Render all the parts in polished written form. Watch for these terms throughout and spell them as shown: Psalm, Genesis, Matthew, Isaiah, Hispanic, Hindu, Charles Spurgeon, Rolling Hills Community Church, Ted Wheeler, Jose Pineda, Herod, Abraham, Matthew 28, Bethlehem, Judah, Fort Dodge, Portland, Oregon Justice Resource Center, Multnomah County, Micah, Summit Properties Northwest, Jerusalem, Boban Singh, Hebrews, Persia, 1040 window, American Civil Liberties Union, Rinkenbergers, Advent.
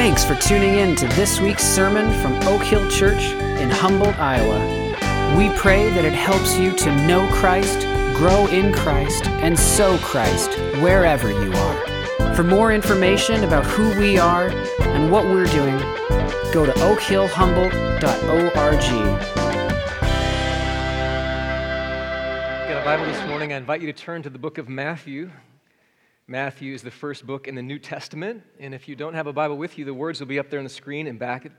Thanks for tuning in to this week's sermon from Oak Hill Church in Humboldt, Iowa. We pray that it helps you to know Christ, grow in Christ, and sow Christ wherever you are. For more information about who we are and what we're doing, go to oakhillhumboldt.org. Bible this morning, I invite you to turn to the book of Matthew. Matthew is the first book in the New Testament, and if you don't have a Bible with you, the words will be up there on the screen and back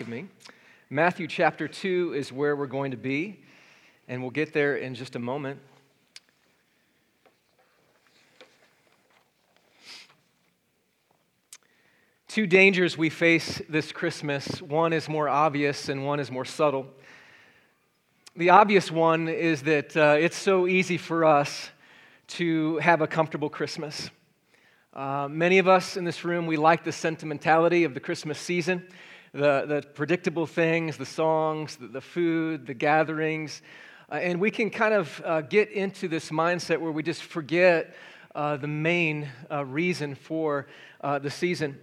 of me. Matthew chapter 2 is where we're going to be, and we'll get there in just a moment. Two dangers we face this Christmas. One is more obvious and one is more subtle. The obvious one is that it's so easy for us to have a comfortable Christmas. Many of us in this room, we like the sentimentality of the Christmas season, the predictable things, the songs, the food, the gatherings, and we can kind of get into this mindset where we just forget the main reason for the season.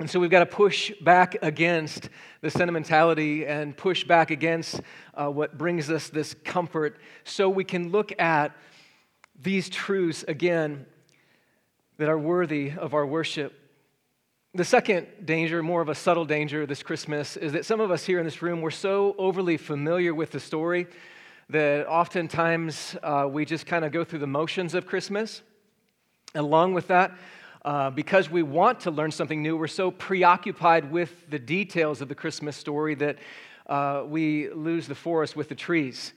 And so we've got to push back against the sentimentality and push back against what brings us this comfort so we can look at these truths again that are worthy of our worship. The second danger, more of a subtle danger this Christmas, is that some of us here in this room, we're so overly familiar with the story that oftentimes we just kind of go through the motions of Christmas. Along with that, because we want to learn something new, we're so preoccupied with the details of the Christmas story that we lose the forest with the trees.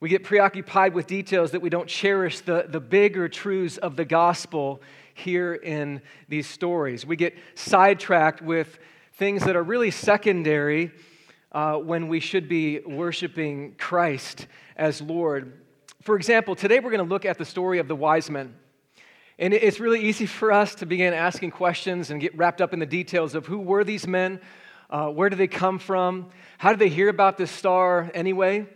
We get preoccupied with details that we don't cherish the bigger truths of the gospel here in these stories. We get sidetracked with things that are really secondary when we should be worshiping Christ as Lord. For example, today we're going to look at the story of the wise men. And it's really easy for us to begin asking questions and get wrapped up in the details of who were these men, where did they come from, how did they hear about this star anyway?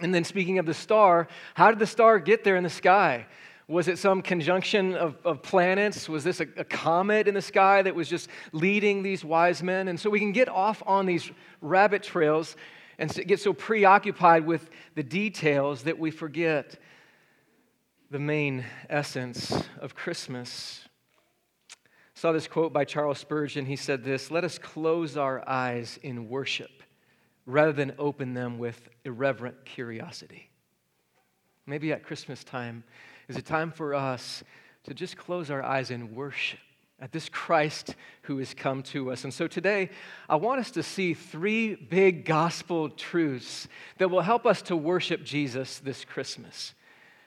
And then speaking of the star, how did the star get there in the sky? Was it some conjunction of planets? Was this a comet in the sky that was just leading these wise men? And so we can get off on these rabbit trails and get so preoccupied with the details that we forget the main essence of Christmas. I saw this quote by Charles Spurgeon. He said this, "Let us close our eyes in worship rather than open them with irreverent curiosity." Maybe at Christmas time is a time for us to just close our eyes in worship at this Christ who has come to us. And so today, I want us to see three big gospel truths that will help us to worship Jesus this Christmas.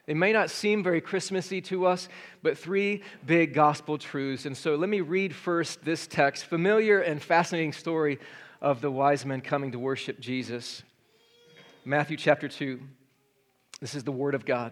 They may not seem very Christmassy to us, but three big gospel truths. And so let me read first this text, familiar and fascinating story of the wise men coming to worship Jesus. Matthew chapter 2. This is the word of God.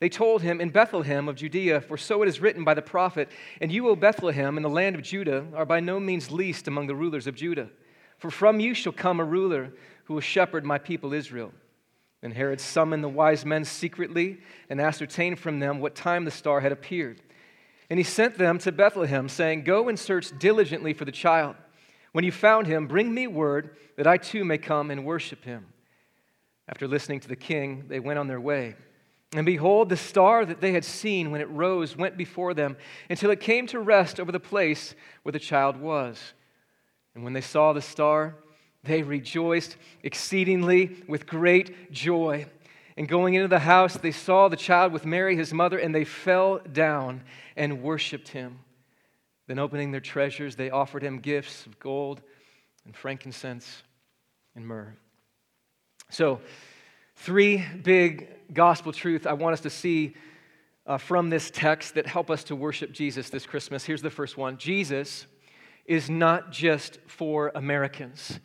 They told him, 'In Bethlehem of Judea, for so it is written by the prophet, and you, O Bethlehem, in the land of Judah, are by no means least among the rulers of Judah. For from you shall come a ruler who will shepherd my people Israel.' Then Herod summoned the wise men secretly and ascertained from them what time the star had appeared. And he sent them to Bethlehem, saying, 'Go and search diligently for the child. When you found him, bring me word that I too may come and worship him.' After listening to the king, they went on their way. And behold, the star that they had seen when it rose went before them until it came to rest over the place where the child was. And when they saw the star, they rejoiced exceedingly with great joy. And going into the house, they saw the child with Mary, his mother, and they fell down and worshipped him. Then opening their treasures, they offered him gifts of gold and frankincense and myrrh." So, three big gospel truths I want us to see from this text that help us to worship Jesus this Christmas. Here's the first one. Jesus is not just for Americans.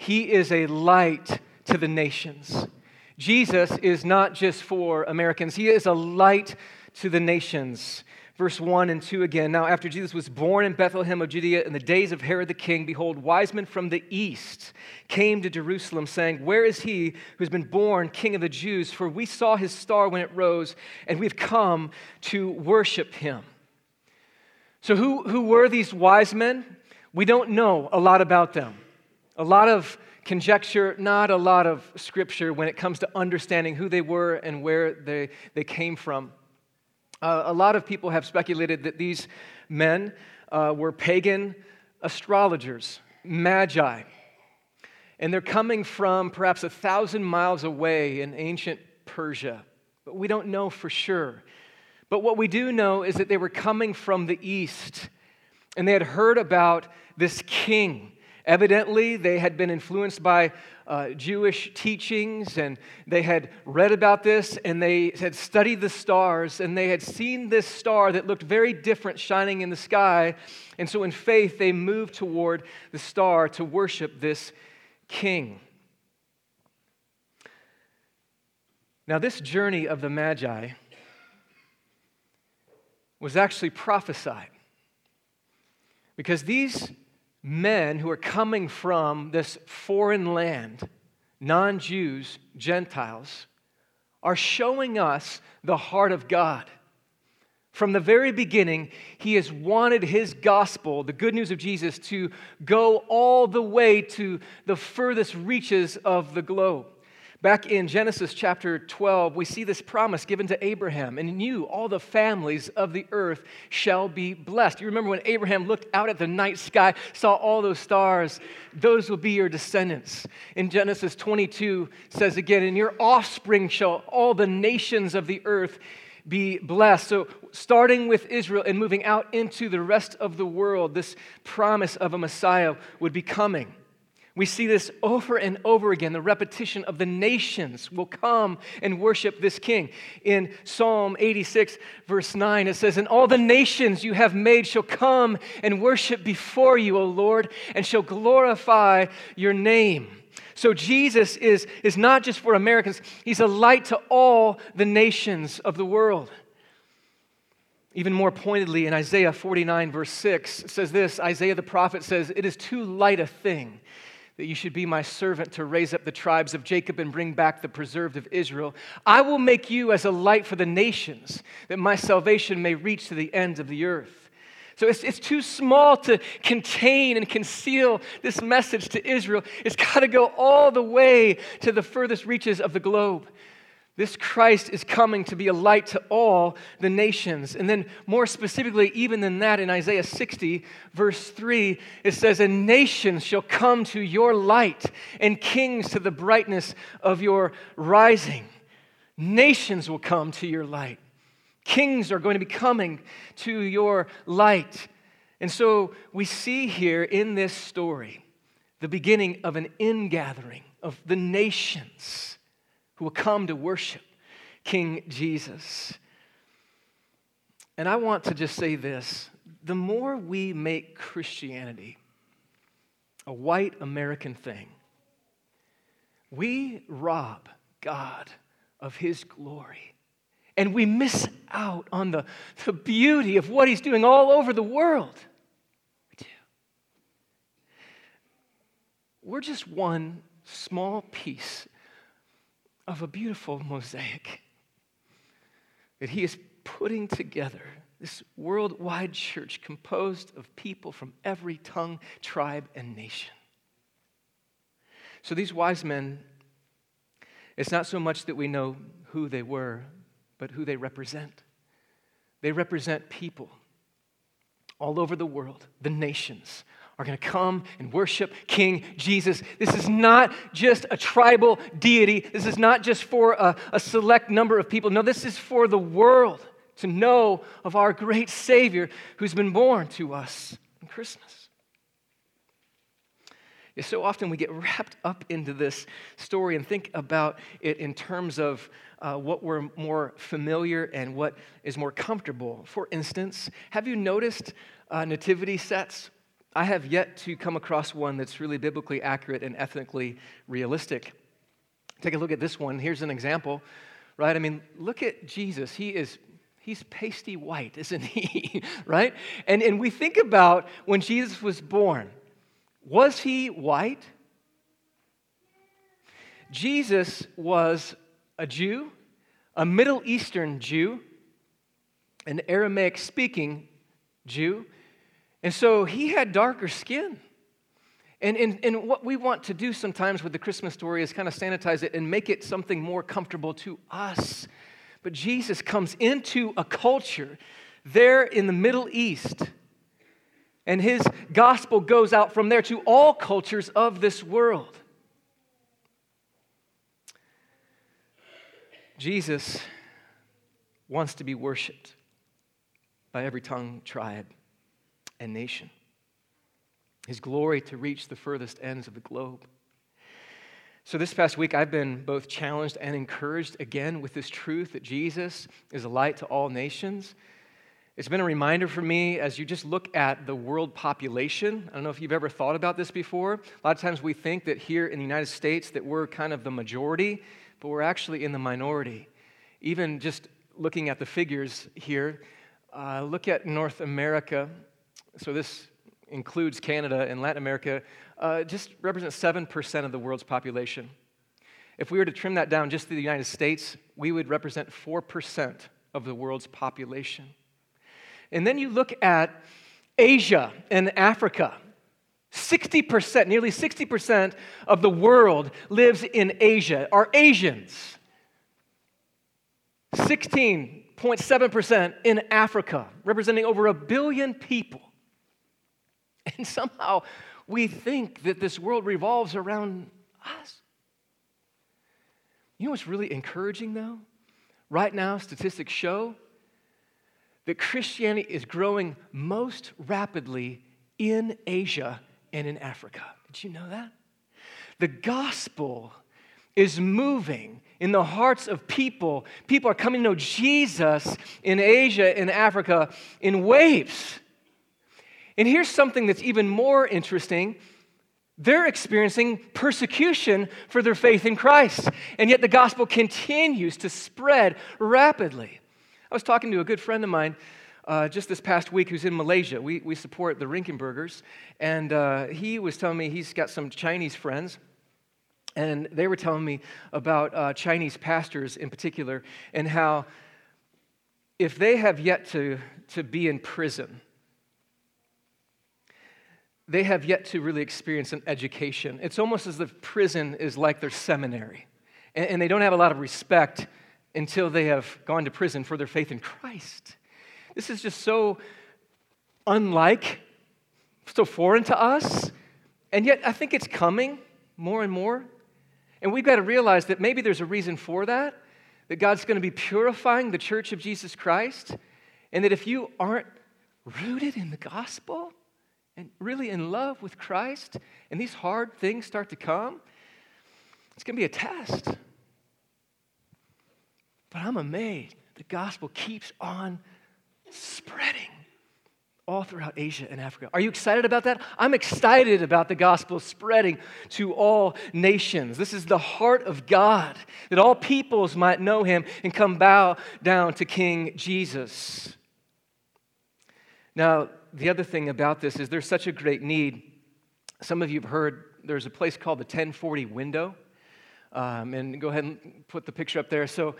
He is a light to the nations. Jesus is not just for Americans. He is a light to the nations. Verse 1 and 2 again. Now, after Jesus was born in Bethlehem of Judea in the days of Herod the king, behold, wise men from the east came to Jerusalem, saying, "Where is he who has been born King of the Jews? For we saw his star when it rose, and we've come to worship him." So who were these wise men? We don't know a lot about them. A lot of conjecture, not a lot of scripture when it comes to understanding who they were and where they came from. A lot of people have speculated that these men were pagan astrologers, Magi. And they're coming from perhaps 1,000 miles away in ancient Persia. But we don't know for sure. But what we do know is that they were coming from the east. And they had heard about this king. Evidently, they had been influenced by Jewish teachings, and they had read about this, and they had studied the stars, and they had seen this star that looked very different shining in the sky. And so in faith, they moved toward the star to worship this king. Now, this journey of the Magi was actually prophesied, because these men who are coming from this foreign land, non-Jews, Gentiles, are showing us the heart of God. From the very beginning, He has wanted His gospel, the good news of Jesus, to go all the way to the furthest reaches of the globe. Back in Genesis chapter 12, we see this promise given to Abraham. "And in you, all the families of the earth shall be blessed." You remember when Abraham looked out at the night sky, saw all those stars, those will be your descendants. In Genesis 22 says again, "In your offspring shall all the nations of the earth be blessed." So starting with Israel and moving out into the rest of the world, this promise of a Messiah would be coming. We see this over and over again, the repetition of the nations will come and worship this king. In Psalm 86, verse 9, it says, "And all the nations you have made shall come and worship before you, O Lord, and shall glorify your name." So Jesus is not just for Americans. He's a light to all the nations of the world. Even more pointedly, in Isaiah 49, verse 6, it says this, Isaiah the prophet says, "It is too light a thing that you should be my servant to raise up the tribes of Jacob and bring back the preserved of Israel. I will make you as a light for the nations, that my salvation may reach to the ends of the earth." So it's too small to contain and conceal this message to Israel. It's got to go all the way to the furthest reaches of the globe. This Christ is coming to be a light to all the nations. And then more specifically, even than that, in Isaiah 60, verse 3, it says, "And nations shall come to your light, and kings to the brightness of your rising." Nations will come to your light. Kings are going to be coming to your light. And so we see here in this story the beginning of an ingathering of the nations who will come to worship King Jesus. And I want to just say this. The more we make Christianity a white American thing, we rob God of His glory. And we miss out on the beauty of what He's doing all over the world. We do. We're just one small piece of a beautiful mosaic that He is putting together, this worldwide church composed of people from every tongue, tribe, and nation. So these wise men, it's not so much that we know who they were, but who they represent. They represent people all over the world, the nations, are going to come and worship King Jesus. This is not just a tribal deity. This is not just for a select number of people. No, this is for the world to know of our great Savior who's been born to us in Christmas. Yeah, so often we get wrapped up into this story and think about it in terms of what we're more familiar and what is more comfortable. For instance, have you noticed nativity sets? I have yet to come across one that's really biblically accurate and ethnically realistic. Take a look at this one. Here's an example, right? I mean, look at Jesus. He's pasty white, isn't he? Right? And we think about when Jesus was born. Was he white? Jesus was a Jew, a Middle Eastern Jew, an Aramaic-speaking Jew, and so he had darker skin. And what we want to do sometimes with the Christmas story is kind of sanitize it and make it something more comfortable to us. But Jesus comes into a culture there in the Middle East, and his gospel goes out from there to all cultures of this world. Jesus wants to be worshipped by every tongue, tribe, and nation. His glory to reach the furthest ends of the globe. So this past week, I've been both challenged and encouraged again with this truth that Jesus is a light to all nations. It's been a reminder for me as you just look at the world population. I don't know if you've ever thought about this before. A lot of times we think that here in the United States that we're kind of the majority, but we're actually in the minority. Even just looking at the figures here, look at North America. So this includes Canada and Latin America. Just represents 7% of the world's population. If we were to trim that down just to the United States, we would represent 4% of the world's population. And then you look at Asia and Africa. 60%, nearly 60% of the world lives in Asia, are Asians. 16.7% in Africa, representing over 1 billion people. And somehow we think that this world revolves around us. You know what's really encouraging, though? Right now, statistics show that Christianity is growing most rapidly in Asia and in Africa. Did you know that? The gospel is moving in the hearts of people. People are coming to know Jesus in Asia and Africa in waves. And here's something that's even more interesting. They're experiencing persecution for their faith in Christ, and yet the gospel continues to spread rapidly. I was talking to a good friend of mine just this past week who's in Malaysia. We support the Rinkenbergers, and he was telling me he's got some Chinese friends, and they were telling me about Chinese pastors in particular and how if they have yet to be in prison, they have yet to really experience an education. It's almost as if prison is like their seminary, and they don't have a lot of respect until they have gone to prison for their faith in Christ. This is just so unlike, so foreign to us, and yet I think it's coming more and more, and we've got to realize that maybe there's a reason for that, that God's going to be purifying the church of Jesus Christ, and that if you aren't rooted in the gospel and really in love with Christ, and these hard things start to come, it's going to be a test. But I'm amazed. The gospel keeps on spreading all throughout Asia and Africa. Are you excited about that? I'm excited about the gospel spreading to all nations. This is the heart of God, that all peoples might know him and come bow down to King Jesus. Now, the other thing about this is there's such a great need. Some of you have heard there's a place called the 1040 window. And go ahead and put the picture up there. So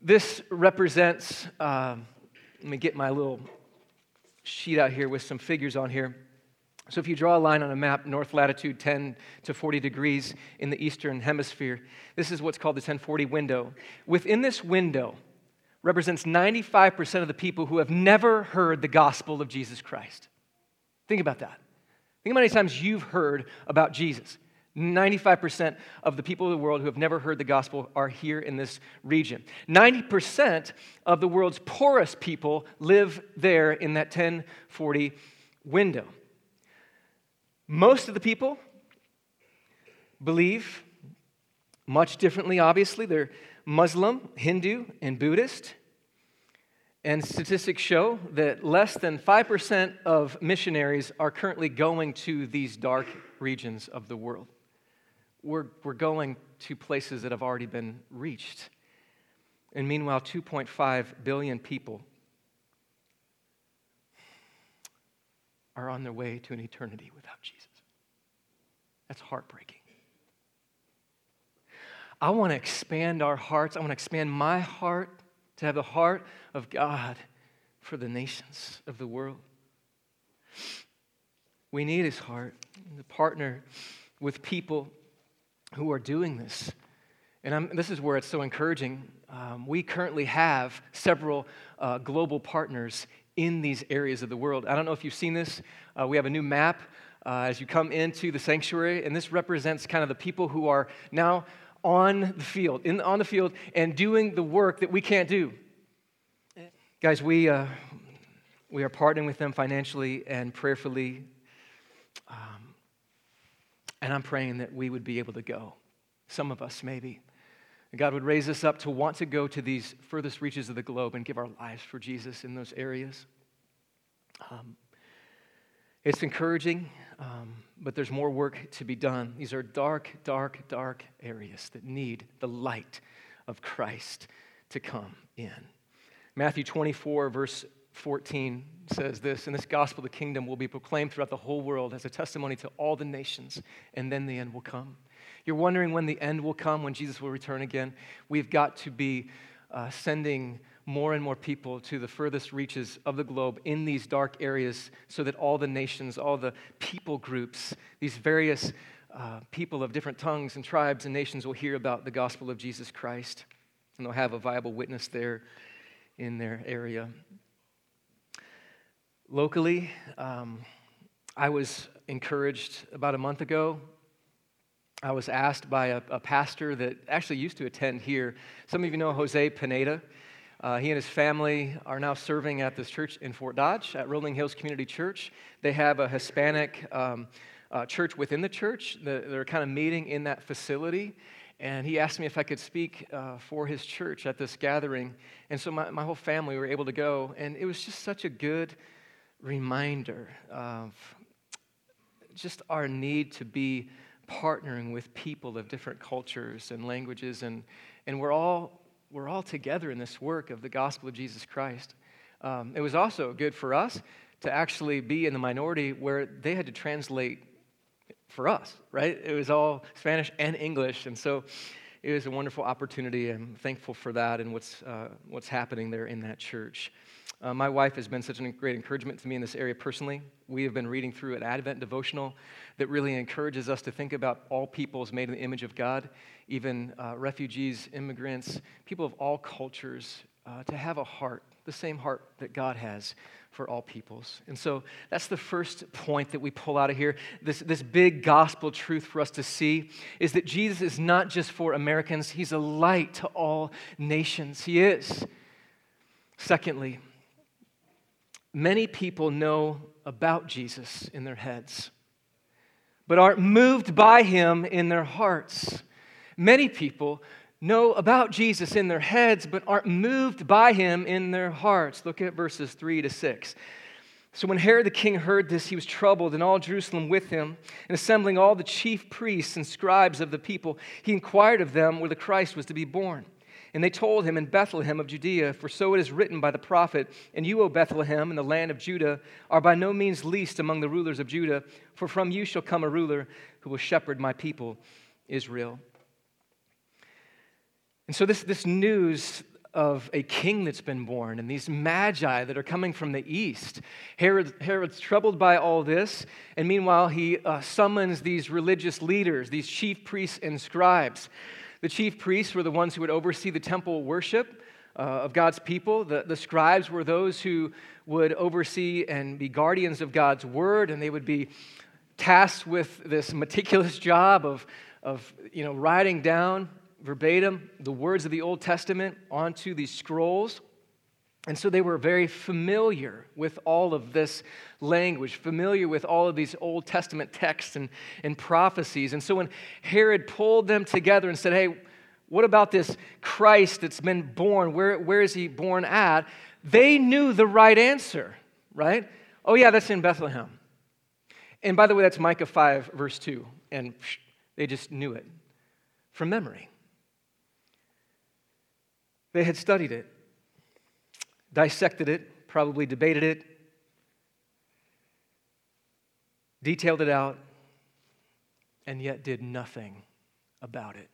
this represents, let me get my little sheet out here with some figures on here. So if you draw a line on a map, north latitude 10 to 40 degrees in the Eastern hemisphere, this is what's called the 1040 window. Within this window represents 95% of the people who have never heard the gospel of Jesus Christ. Think about that. Think about how many times you've heard about Jesus. 95% of the people of the world who have never heard the gospel are here in this region. 90% of the world's poorest people live there in that 1040 window. Most of the people believe much differently, obviously. They're Muslim, Hindu, and Buddhist. And statistics show that less than 5% of missionaries are currently going to these dark regions of the world. We're going to places that have already been reached. And meanwhile, 2.5 billion people are on their way to an eternity without Jesus. That's heartbreaking. I want to expand our hearts. I want to expand my heart to have the heart of God for the nations of the world. We need His heart to partner with people who are doing this. And this is where it's so encouraging. We currently have several global partners in these areas of the world. I don't know if you've seen this. We have a new map as you come into the sanctuary, and this represents kind of the people who are now on the field, and doing the work that we can't do. Guys, we are partnering with them financially and prayerfully, and I'm praying that we would be able to go. Some of us, maybe. And God would raise us up to want to go to these furthest reaches of the globe and give our lives for Jesus in those areas. It's encouraging, but there's more work to be done. These are dark, dark, dark areas that need the light of Christ to come in. Matthew 24, verse 14 says this, "In this gospel, the kingdom will be proclaimed throughout the whole world as a testimony to all the nations, and then the end will come." You're wondering when the end will come, when Jesus will return again. We've got to be sending more and more people to the furthest reaches of the globe in these dark areas so that all the nations, all the people groups, these various people of different tongues and tribes and nations will hear about the gospel of Jesus Christ, and they'll have a viable witness there in their area. Locally, I was encouraged about a month ago. I was asked by a pastor that actually used to attend here. Some of you know Jose Pineda. He and his family are now serving at this church in Fort Dodge at Rolling Hills Community Church. They have a Hispanic church within the church. They're kind of meeting in that facility. And he asked me if I could speak for his church at this gathering. And so my whole family were able to go. And it was just such a good reminder of just our need to be partnering with people of different cultures and languages, and we're all together in this work of the gospel of Jesus Christ. It was also good for us to actually be in the minority where they had to translate for us, right? It was all Spanish and English, and so it was a wonderful opportunity. I'm thankful for that and what's happening there in that church. My wife has been such a great encouragement to me in this area personally. We have been reading through an Advent devotional that really encourages us to think about all peoples made in the image of God, even refugees, immigrants, people of all cultures, to have a heart, the same heart that God has for all peoples. And so that's the first point that we pull out of here. This big gospel truth for us to see is that Jesus is not just for Americans. He's a light to all nations. He is. Secondly, many people know about Jesus in their heads, but aren't moved by Him in their hearts. Many people know about Jesus in their heads, but aren't moved by Him in their hearts. Look at verses 3-6. "So when Herod the king heard this, he was troubled, and all Jerusalem with him. And assembling all the chief priests and scribes of the people, he inquired of them where the Christ was to be born. And they told him, in Bethlehem of Judea, for so it is written by the prophet, and you, O Bethlehem, in the land of Judah, are by no means least among the rulers of Judah, for from you shall come a ruler who will shepherd my people, Israel." And so this news of a king that's been born and these magi that are coming from the east. Herod's troubled by all this, and meanwhile he summons these religious leaders, these chief priests and scribes. The chief priests were the ones who would oversee the temple worship of God's people. The scribes were those who would oversee and be guardians of God's word, and they would be tasked with this meticulous job of writing down verbatim the words of the Old Testament onto these scrolls. And so they were very familiar with all of this language, familiar with all of these Old Testament texts and prophecies. And so when Herod pulled them together and said, "Hey, what about this Christ that's been born? Where is he born at?" They knew the right answer, right? Oh, yeah, that's in Bethlehem. And by the way, that's Micah 5, verse 2. And they just knew it from memory. They had studied it, dissected it, probably debated it, detailed it out, and yet did nothing about it.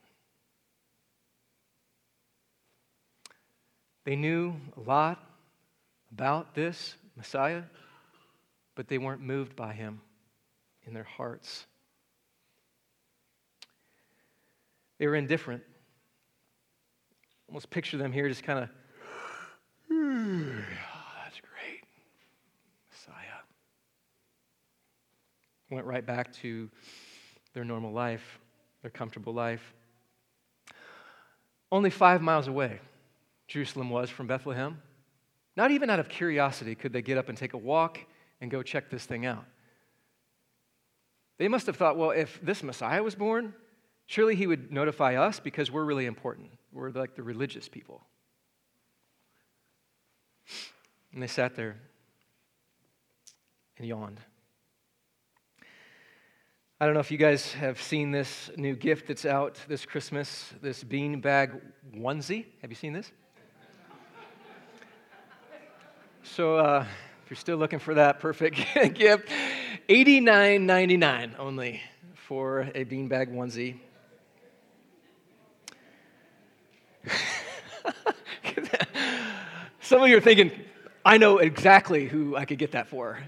They knew a lot about this Messiah, but they weren't moved by him in their hearts. They were indifferent. Almost picture them here just kind of, that's great, Messiah. Went right back to their normal life, their comfortable life. Only 5 miles away, Jerusalem was from Bethlehem. Not even out of curiosity could they get up and take a walk and go check this thing out. They must have thought, well, if this Messiah was born, surely he would notify us because we're really important. We're like the religious people. And they sat there and yawned. I don't know if you guys have seen this new gift that's out this Christmas, this beanbag onesie. Have you seen this? So if you're still looking for that perfect gift, $89.99 only for a beanbag onesie. Some of you are thinking, I know exactly who I could get that for.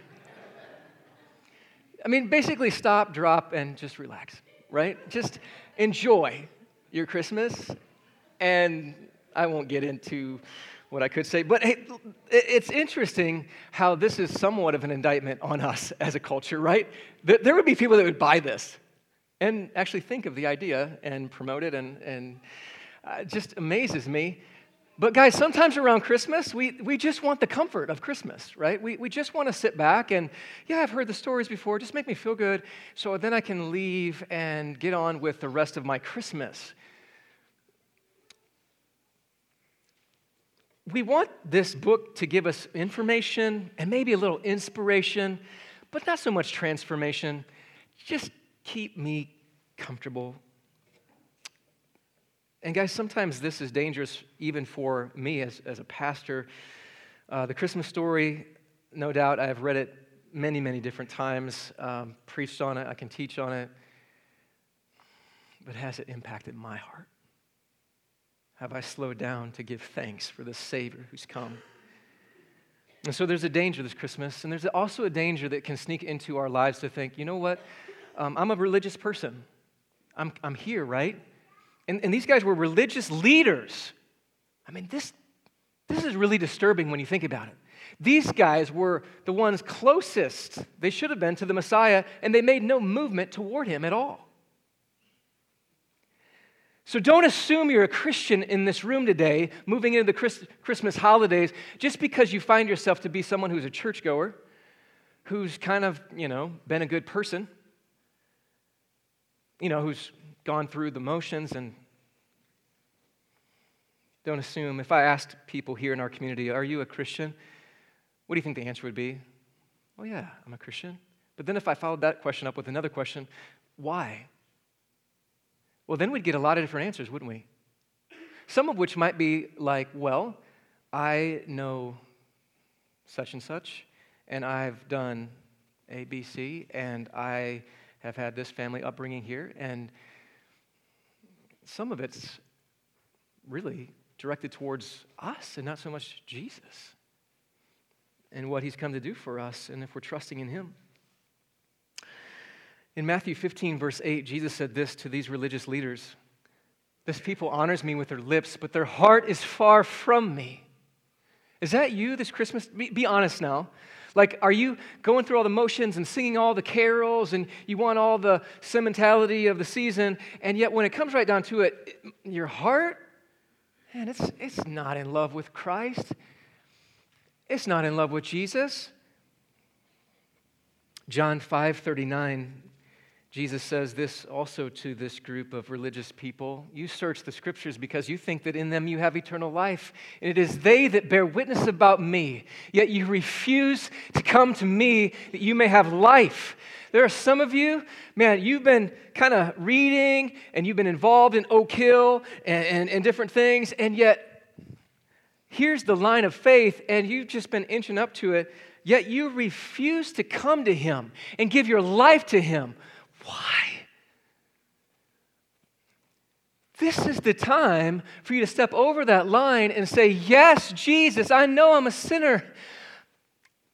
I mean, basically stop, drop, and just relax, right? Just enjoy your Christmas, and I won't get into what I could say, but hey, it's interesting how this is somewhat of an indictment on us as a culture, right? There would be people that would buy this and actually think of the idea and promote it, and it just amazes me. But guys, sometimes around Christmas, we just want the comfort of Christmas, right? We just want to sit back and, yeah, I've heard the stories before. Just make me feel good so then I can leave and get on with the rest of my Christmas. We want this book to give us information and maybe a little inspiration, but not so much transformation. Just keep me comfortable. And guys, sometimes this is dangerous even for me as a pastor. The Christmas story, no doubt, I have read it many, many different times, preached on it, I can teach on it. But has it impacted my heart? Have I slowed down to give thanks for the Savior who's come? And so there's a danger this Christmas, and there's also a danger that can sneak into our lives to think, you know what, I'm a religious person. I'm here, right? And these guys were religious leaders. I mean, this is really disturbing when you think about it. These guys were the ones closest they should have been to the Messiah, and they made no movement toward him at all. So don't assume you're a Christian in this room today, moving into the Christmas holidays, just because you find yourself to be someone who's a churchgoer, who's kind of, been a good person, who's gone through the motions. And don't assume. If I asked people here in our community, are you a Christian? What do you think the answer would be? Well, yeah, I'm a Christian. But then if I followed that question up with another question, why? Well, then we'd get a lot of different answers, wouldn't we? Some of which might be like, well, I know such and such, and I've done A, B, C, and I have had this family upbringing here, and some of it's really directed towards us and not so much Jesus and what he's come to do for us and if we're trusting in him. In Matthew 15, verse 8, Jesus said this to these religious leaders, "This people honors me with their lips, but their heart is far from me." Is that you this Christmas? Be honest now. Like, are you going through all the motions and singing all the carols and you want all the sentimentality of the season, and yet when it comes right down to it, your heart, man, it's not in love with Christ. It's not in love with Jesus. John 5:39, Jesus says this also to this group of religious people: you search the scriptures because you think that in them you have eternal life, and it is they that bear witness about me, yet you refuse to come to me that you may have life. There are some of you, man, you've been kind of reading, and you've been involved in Oak Hill and different things, and yet here's the line of faith, and you've just been inching up to it, yet you refuse to come to him and give your life to him. Why? This is the time for you to step over that line and say, yes, Jesus, I know I'm a sinner.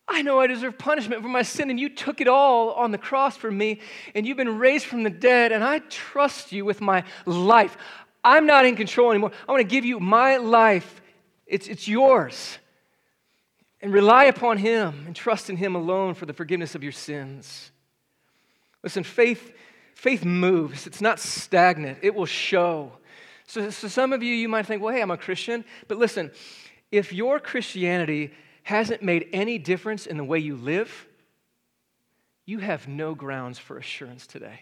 I know I deserve punishment for my sin, and you took it all on the cross for me, and you've been raised from the dead, and I trust you with my life. I'm not in control anymore. I want to give you my life. It's yours. And rely upon him and trust in him alone for the forgiveness of your sins. Listen, faith moves. It's not stagnant. It will show. So some of you, you might think, well, hey, I'm a Christian. But listen, if your Christianity hasn't made any difference in the way you live, you have no grounds for assurance today.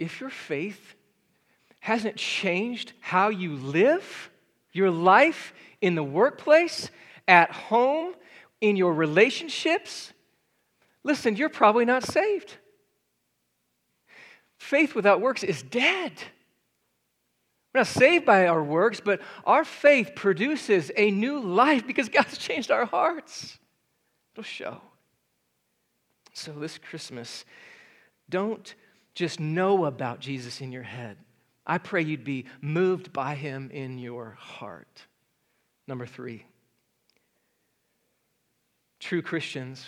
If your faith hasn't changed how you live, your life in the workplace, at home, in your relationships, listen, you're probably not saved. Faith without works is dead. We're not saved by our works, but our faith produces a new life because God's changed our hearts. It'll show. So this Christmas, don't just know about Jesus in your head. I pray you'd be moved by him in your heart. Number 3, true Christians,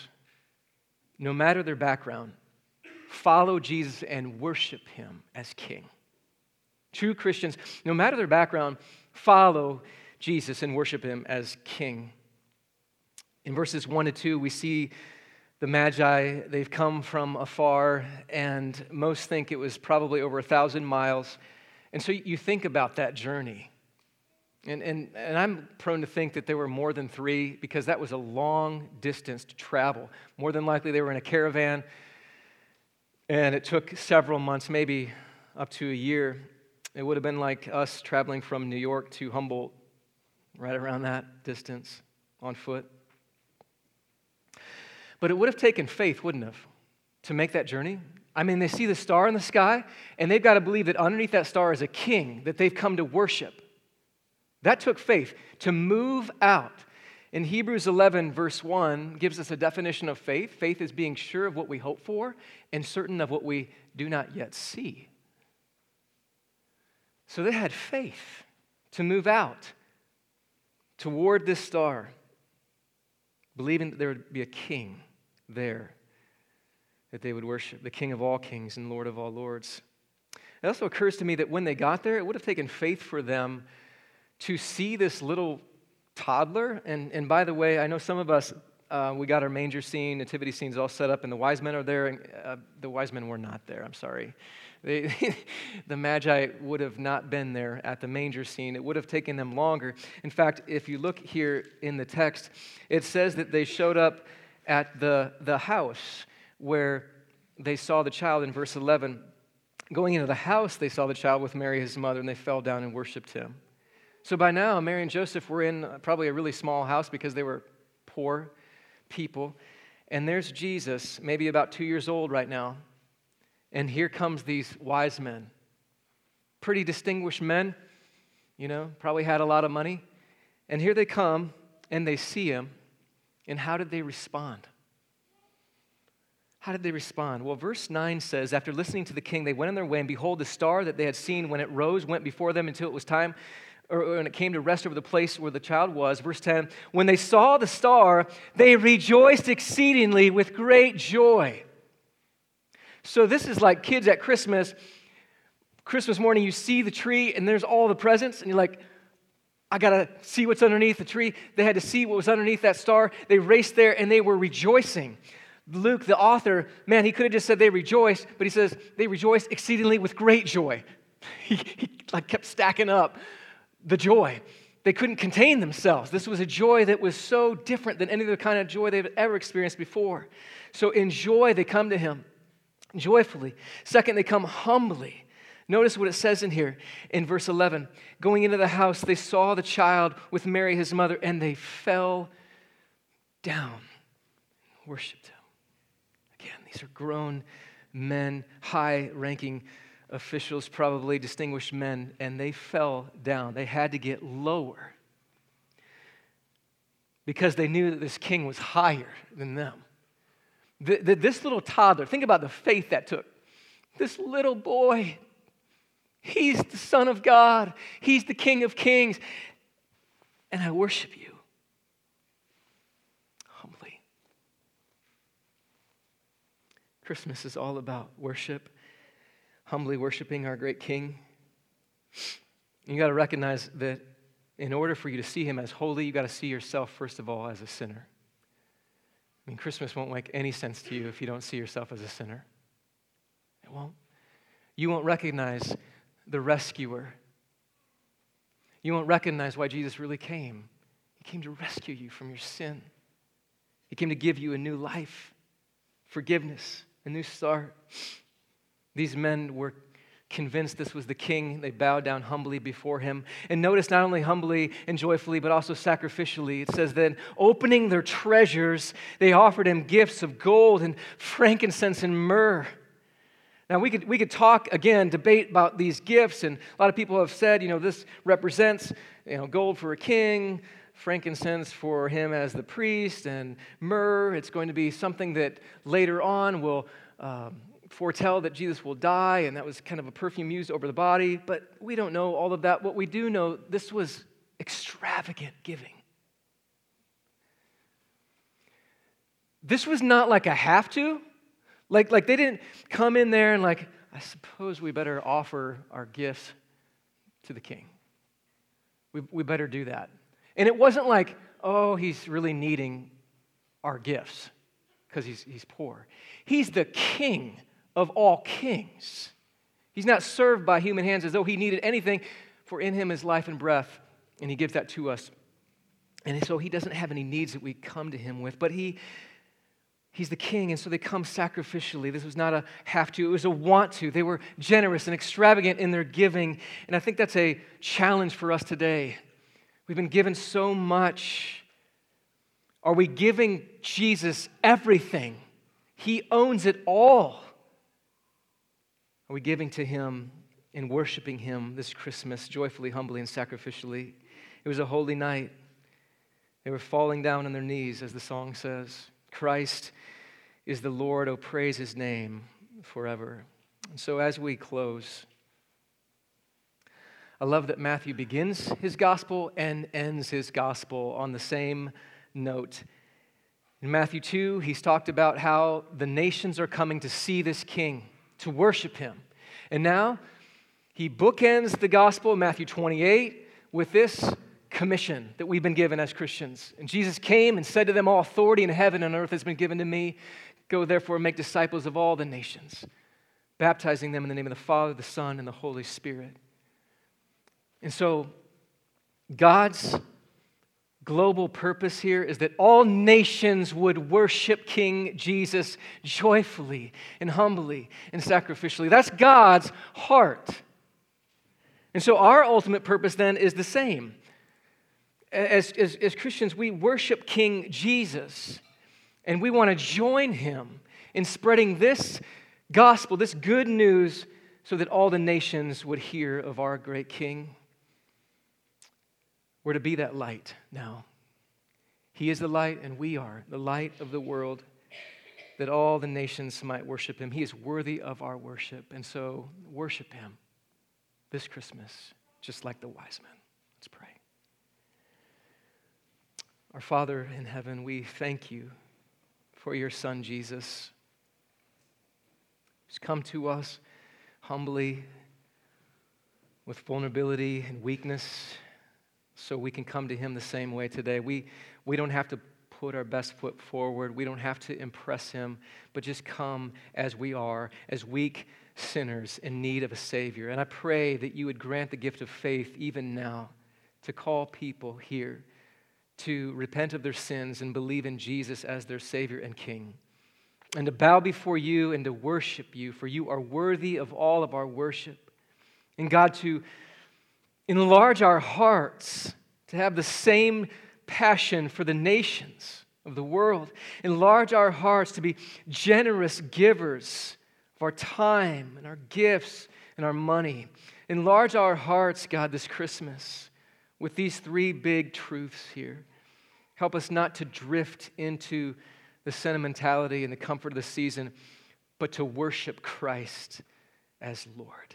no matter their background, follow Jesus and worship him as King. True Christians, no matter their background, follow Jesus and worship him as King. In verses 1-2, we see the Magi. They've come from afar, and most think it was probably over 1,000 miles. And so you think about that journey. And I'm prone to think that there were more than 3 because that was a long distance to travel. More than likely they were in a caravan, and it took several months, maybe up to a year. It would have been like us traveling from New York to Humboldt, right around that distance on foot. But it would have taken faith, wouldn't it, to make that journey? I mean, they see the star in the sky, and they've got to believe that underneath that star is a king that they've come to worship. That took faith to move out. In Hebrews 11, verse 1, gives us a definition of faith. Faith is being sure of what we hope for and certain of what we do not yet see. So they had faith to move out toward this star, believing that there would be a king there that they would worship, the King of all kings and Lord of all lords. It also occurs to me that when they got there, it would have taken faith for them to see this little toddler, and by the way, I know some of us, we got our manger scene, nativity scenes all set up, and the wise men are there, and the wise men were not there, I'm sorry. The Magi would have not been there at the manger scene. It would have taken them longer. In fact, if you look here in the text, it says that they showed up at the house where they saw the child in verse 11. Going into the house, they saw the child with Mary, his mother, and they fell down and worshiped him. So by now, Mary and Joseph were in probably a really small house because they were poor people. And there's Jesus, maybe about 2 years old right now. And here comes these wise men. Pretty distinguished men, you know, probably had a lot of money. And here they come, and they see him. And how did they respond? How did they respond? Well, verse 9 says, after listening to the king, they went on their way, and behold, the star that they had seen when it rose went before them until it was time, or when it came to rest over the place where the child was. Verse 10, when they saw the star, they rejoiced exceedingly with great joy. So this is like kids at Christmas morning, you see the tree, and there's all the presents, and you're like, I got to see what's underneath the tree. They had to see what was underneath that star. They raced there, and they were rejoicing. Luke, the author, man, he could have just said they rejoiced, but he says they rejoiced exceedingly with great joy. He kept stacking up the joy. They couldn't contain themselves. This was a joy that was so different than any other kind of joy they've ever experienced before. So in joy, they come to him joyfully. Second, they come humbly. Notice what it says in here in verse 11. Going into the house, they saw the child with Mary, his mother, and they fell down and worshiped him. Again, these are grown men, high-ranking officials, probably distinguished men, and they fell down. They had to get lower because they knew that this king was higher than them. This little toddler, think about the faith that took. This little boy, he's the Son of God. He's the King of Kings. And I worship you humbly. Christmas is all about worship. Humbly worshiping our great King. You got to recognize that in order for you to see him as holy, you got to see yourself, first of all, as a sinner. I mean, Christmas won't make any sense to you if you don't see yourself as a sinner. It won't. You won't recognize the rescuer. You won't recognize why Jesus really came. He came to rescue you from your sin. He came to give you a new life, forgiveness, a new start. These men were convinced this was the king. They bowed down humbly before him. And notice, not only humbly and joyfully, but also sacrificially. It says then, opening their treasures, they offered him gifts of gold and frankincense and myrrh. Now, we could talk, again, debate about these gifts. And a lot of people have said, you know, this represents, you know, gold for a king, frankincense for him as the priest, and myrrh. It's going to be something that later on will foretell that Jesus will die, and that was kind of a perfume used over the body, but we don't know all of that. What we do know, this was extravagant giving. This was not like a have to. Like they didn't come in there and like, I suppose we better offer our gifts to the king. We better do that. And it wasn't like, oh, he's really needing our gifts because he's poor. He's the king of all kings. He's not served by human hands as though he needed anything, for in him is life and breath, and he gives that to us. And so he doesn't have any needs that we come to him with, but he's the king, and so they come sacrificially. This was not a have to, it was a want to. They were generous and extravagant in their giving, and I think that's a challenge for us today. We've been given so much. Are we giving Jesus everything? He owns it all. Are we giving to him and worshiping him this Christmas joyfully, humbly, and sacrificially? It was a holy night. They were falling down on their knees, as the song says. Christ is the Lord. Oh, praise his name forever. And so as we close, I love that Matthew begins his gospel and ends his gospel on the same note. In Matthew 2, he's talked about how the nations are coming to see this king, to worship him. And now he bookends the gospel, Matthew 28, with this commission that we've been given as Christians. And Jesus came and said to them, all authority in heaven and earth has been given to me. Go therefore and make disciples of all the nations, baptizing them in the name of the Father, the Son, and the Holy Spirit. And so God's global purpose here is that all nations would worship King Jesus joyfully and humbly and sacrificially. That's God's heart. And so our ultimate purpose then is the same. As Christians, we worship King Jesus, and we want to join him in spreading this gospel, this good news, so that all the nations would hear of our great King. We're to be that light now. He is the light, and we are the light of the world, that all the nations might worship him. He is worthy of our worship, and so worship him this Christmas, just like the wise men. Let's pray. Our Father in heaven, we thank you for your Son, Jesus, who's come to us humbly, with vulnerability and weakness, so we can come to him the same way today. We don't have to put our best foot forward. We don't have to impress him, but just come as we are, as weak sinners in need of a Savior. And I pray that you would grant the gift of faith even now to call people here to repent of their sins and believe in Jesus as their Savior and King, and to bow before you and to worship you, for you are worthy of all of our worship. And God, to enlarge our hearts, to have the same passion for the nations of the world. Enlarge our hearts to be generous givers of our time and our gifts and our money. Enlarge our hearts, God, this Christmas with these three big truths here. Help us not to drift into the sentimentality and the comfort of the season, but to worship Christ as Lord.